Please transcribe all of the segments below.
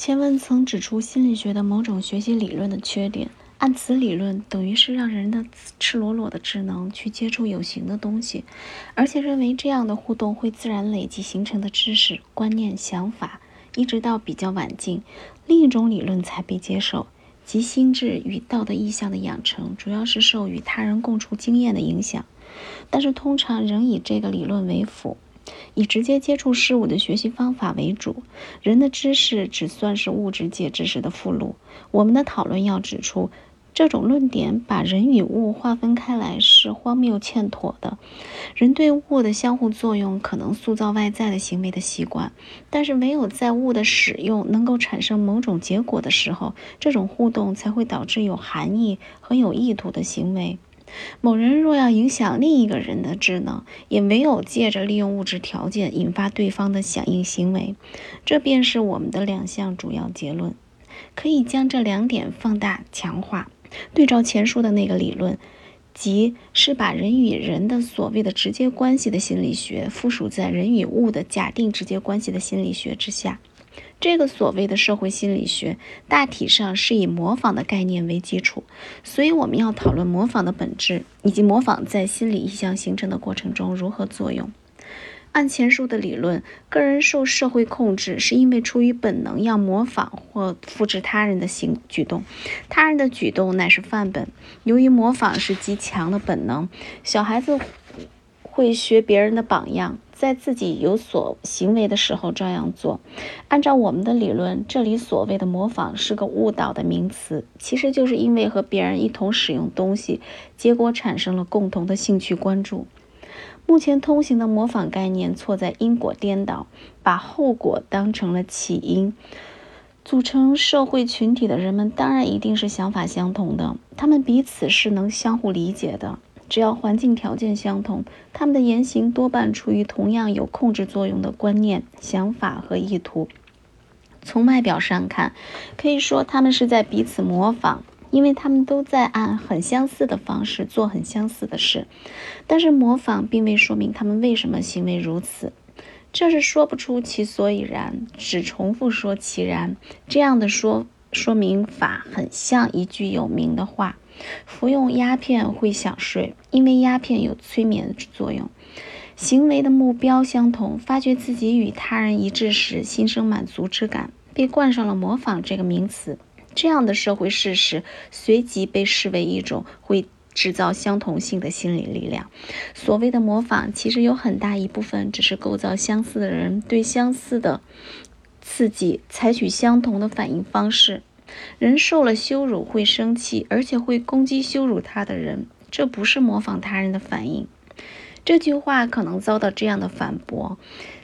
前文曾指出心理学的某种学习理论的缺点，按此理论等于是让人的赤裸裸的智能去接触有形的东西，而且认为这样的互动会自然累积形成的知识、观念、想法，一直到比较晚近，另一种理论才被接受，即心智与道德意向的养成主要是受与他人共处经验的影响，但是通常仍以这个理论为辅，以直接接触事物的学习方法为主。人的知识只算是物质界知识的附录。我们的讨论要指出，这种论点把人与物划分开来是荒谬欠妥的。人对物的相互作用可能塑造外在的行为的习惯，但是唯有在物的使用能够产生某种结果的时候，这种互动才会导致有含义和有意图的行为。某人若要影响另一个人的智能，也唯有借着利用物质条件引发对方的响应行为。这便是我们的两项主要结论。可以将这两点放大强化，对照前述的那个理论，即是把人与人的所谓的直接关系的心理学附属在人与物的假定直接关系的心理学之下。这个所谓的社会心理学大体上是以模仿的概念为基础，所以我们要讨论模仿的本质，以及模仿在心理意向形成的过程中如何作用。按前述的理论，个人受社会控制是因为出于本能要模仿或复制他人的举动，他人的举动乃是范本。由于模仿是极强的本能，小孩子会学别人的榜样，在自己有所行为的时候照样做。按照我们的理论，这里所谓的模仿是个误导的名词，其实就是因为和别人一同使用东西，结果产生了共同的兴趣关注。目前通行的模仿概念错在因果颠倒，把后果当成了起因。组成社会群体的人们当然一定是想法相同的，他们彼此是能相互理解的，只要环境条件相同，他们的言行多半出于同样有控制作用的观念、想法和意图。从外表上看，可以说他们是在彼此模仿，因为他们都在按很相似的方式做很相似的事，但是模仿并未说明他们为什么行为如此，这是说不出其所以然，只重复说其然。这样的说明法很像一句有名的话：服用鸦片会想睡，因为鸦片有催眠作用。行为的目标相同，发觉自己与他人一致时，心生满足之感，被冠上了模仿这个名词。这样的社会事实随即被视为一种会制造相同性的心理力量。所谓的模仿其实有很大一部分只是构造相似的人对相似的刺激采取相同的反应方式。人受了羞辱会生气，而且会攻击羞辱他的人，这不是模仿他人的反应。这句话可能遭到这样的反驳：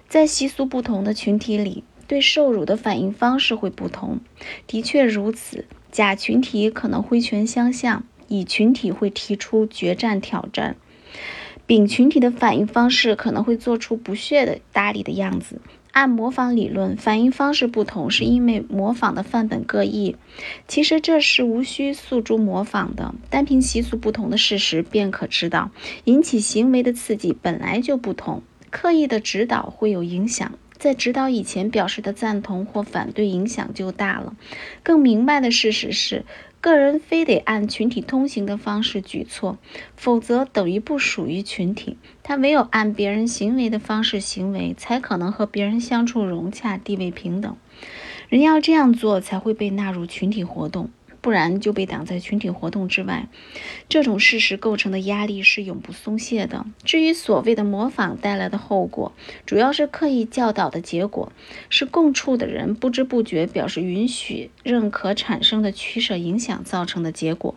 在习俗不同的群体里，对受辱的反应方式会不同。的确如此，甲群体可能挥拳相向，乙群体会提出决战挑战，丙群体的反应方式可能会做出不屑的搭理的样子。按模仿理论，反应方式不同是因为模仿的范本各异，其实这是无需诉诸模仿的，单凭习俗不同的事实便可知道，引起行为的刺激本来就不同，刻意的指导会有影响。在指导以前表示的赞同或反对影响就大了。更明白的事实是，个人非得按群体通行的方式举措，否则等于不属于群体。他唯有按别人行为的方式行为，才可能和别人相处融洽，地位平等。人要这样做才会被纳入群体活动，不然就被挡在群体活动之外。这种事实构成的压力是永不松懈的。至于所谓的模仿带来的后果，主要是刻意教导的结果，是共处的人不知不觉表示允许、认可产生的取舍影响造成的结果。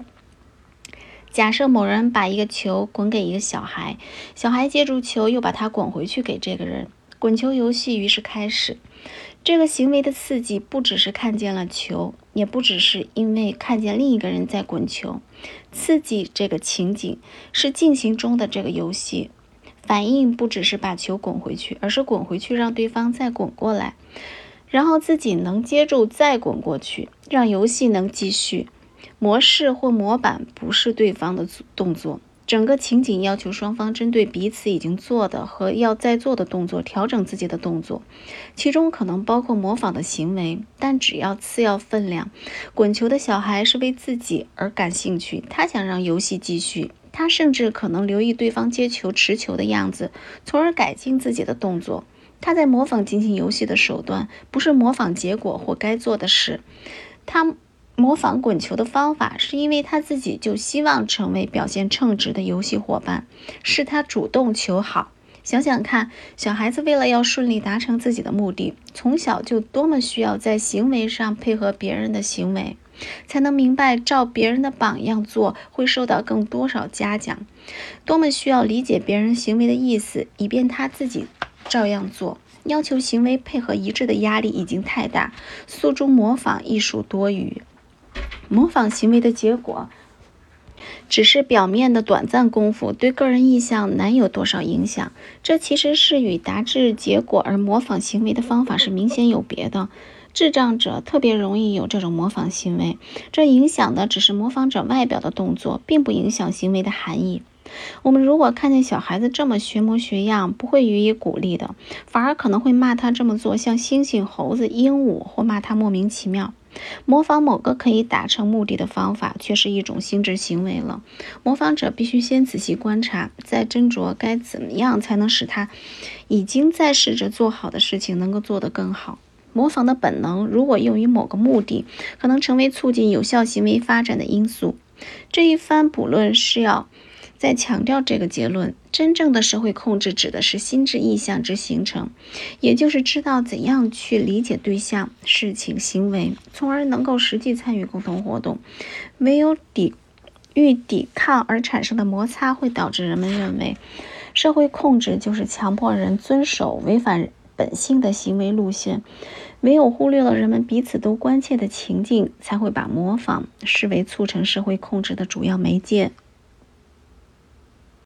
假设某人把一个球滚给一个小孩，小孩接住球又把它滚回去给这个人，滚球游戏于是开始。这个行为的刺激不只是看见了球，也不只是因为看见另一个人在滚球，刺激这个情景是进行中的这个游戏。反应不只是把球滚回去，而是滚回去让对方再滚过来，然后自己能接住再滚过去，让游戏能继续。模式或模板不是对方的动作，整个情景要求双方针对彼此已经做的和要再做的动作调整自己的动作，其中可能包括模仿的行为，但只要次要分量。滚球的小孩是为自己而感兴趣，他想让游戏继续，他甚至可能留意对方接球持球的样子，从而改进自己的动作。他在模仿进行游戏的手段，不是模仿结果或该做的事。他模仿滚球的方法，是因为他自己就希望成为表现称职的游戏伙伴，是他主动求好。想想看，小孩子为了要顺利达成自己的目的，从小就多么需要在行为上配合别人的行为，才能明白照别人的榜样做会受到更多少嘉奖，多么需要理解别人行为的意思，以便他自己照样做。要求行为配合一致的压力已经太大，诉诸模仿亦属多余。模仿行为的结果只是表面的短暂功夫，对个人意向难有多少影响。这其实是与达至结果而模仿行为的方法是明显有别的。智障者特别容易有这种模仿行为，这影响的只是模仿者外表的动作，并不影响行为的含义。我们如果看见小孩子这么学模学样，不会予以鼓励的，反而可能会骂他这么做像猩猩、猴子、鹦鹉，或骂他莫名其妙。模仿某个可以达成目的的方法，却是一种心智行为了。模仿者必须先仔细观察，再斟酌该怎么样才能使他已经在试着做好的事情能够做得更好。模仿的本能如果用于某个目的，可能成为促进有效行为发展的因素。这一番补论是要在强调这个结论，真正的社会控制指的是心智意向之形成，也就是知道怎样去理解对象、事情、行为，从而能够实际参与共同活动。唯有抵抗而产生的摩擦，会导致人们认为社会控制就是强迫人遵守违反本性的行为路线。唯有忽略了人们彼此都关切的情境，才会把模仿视为促成社会控制的主要媒介。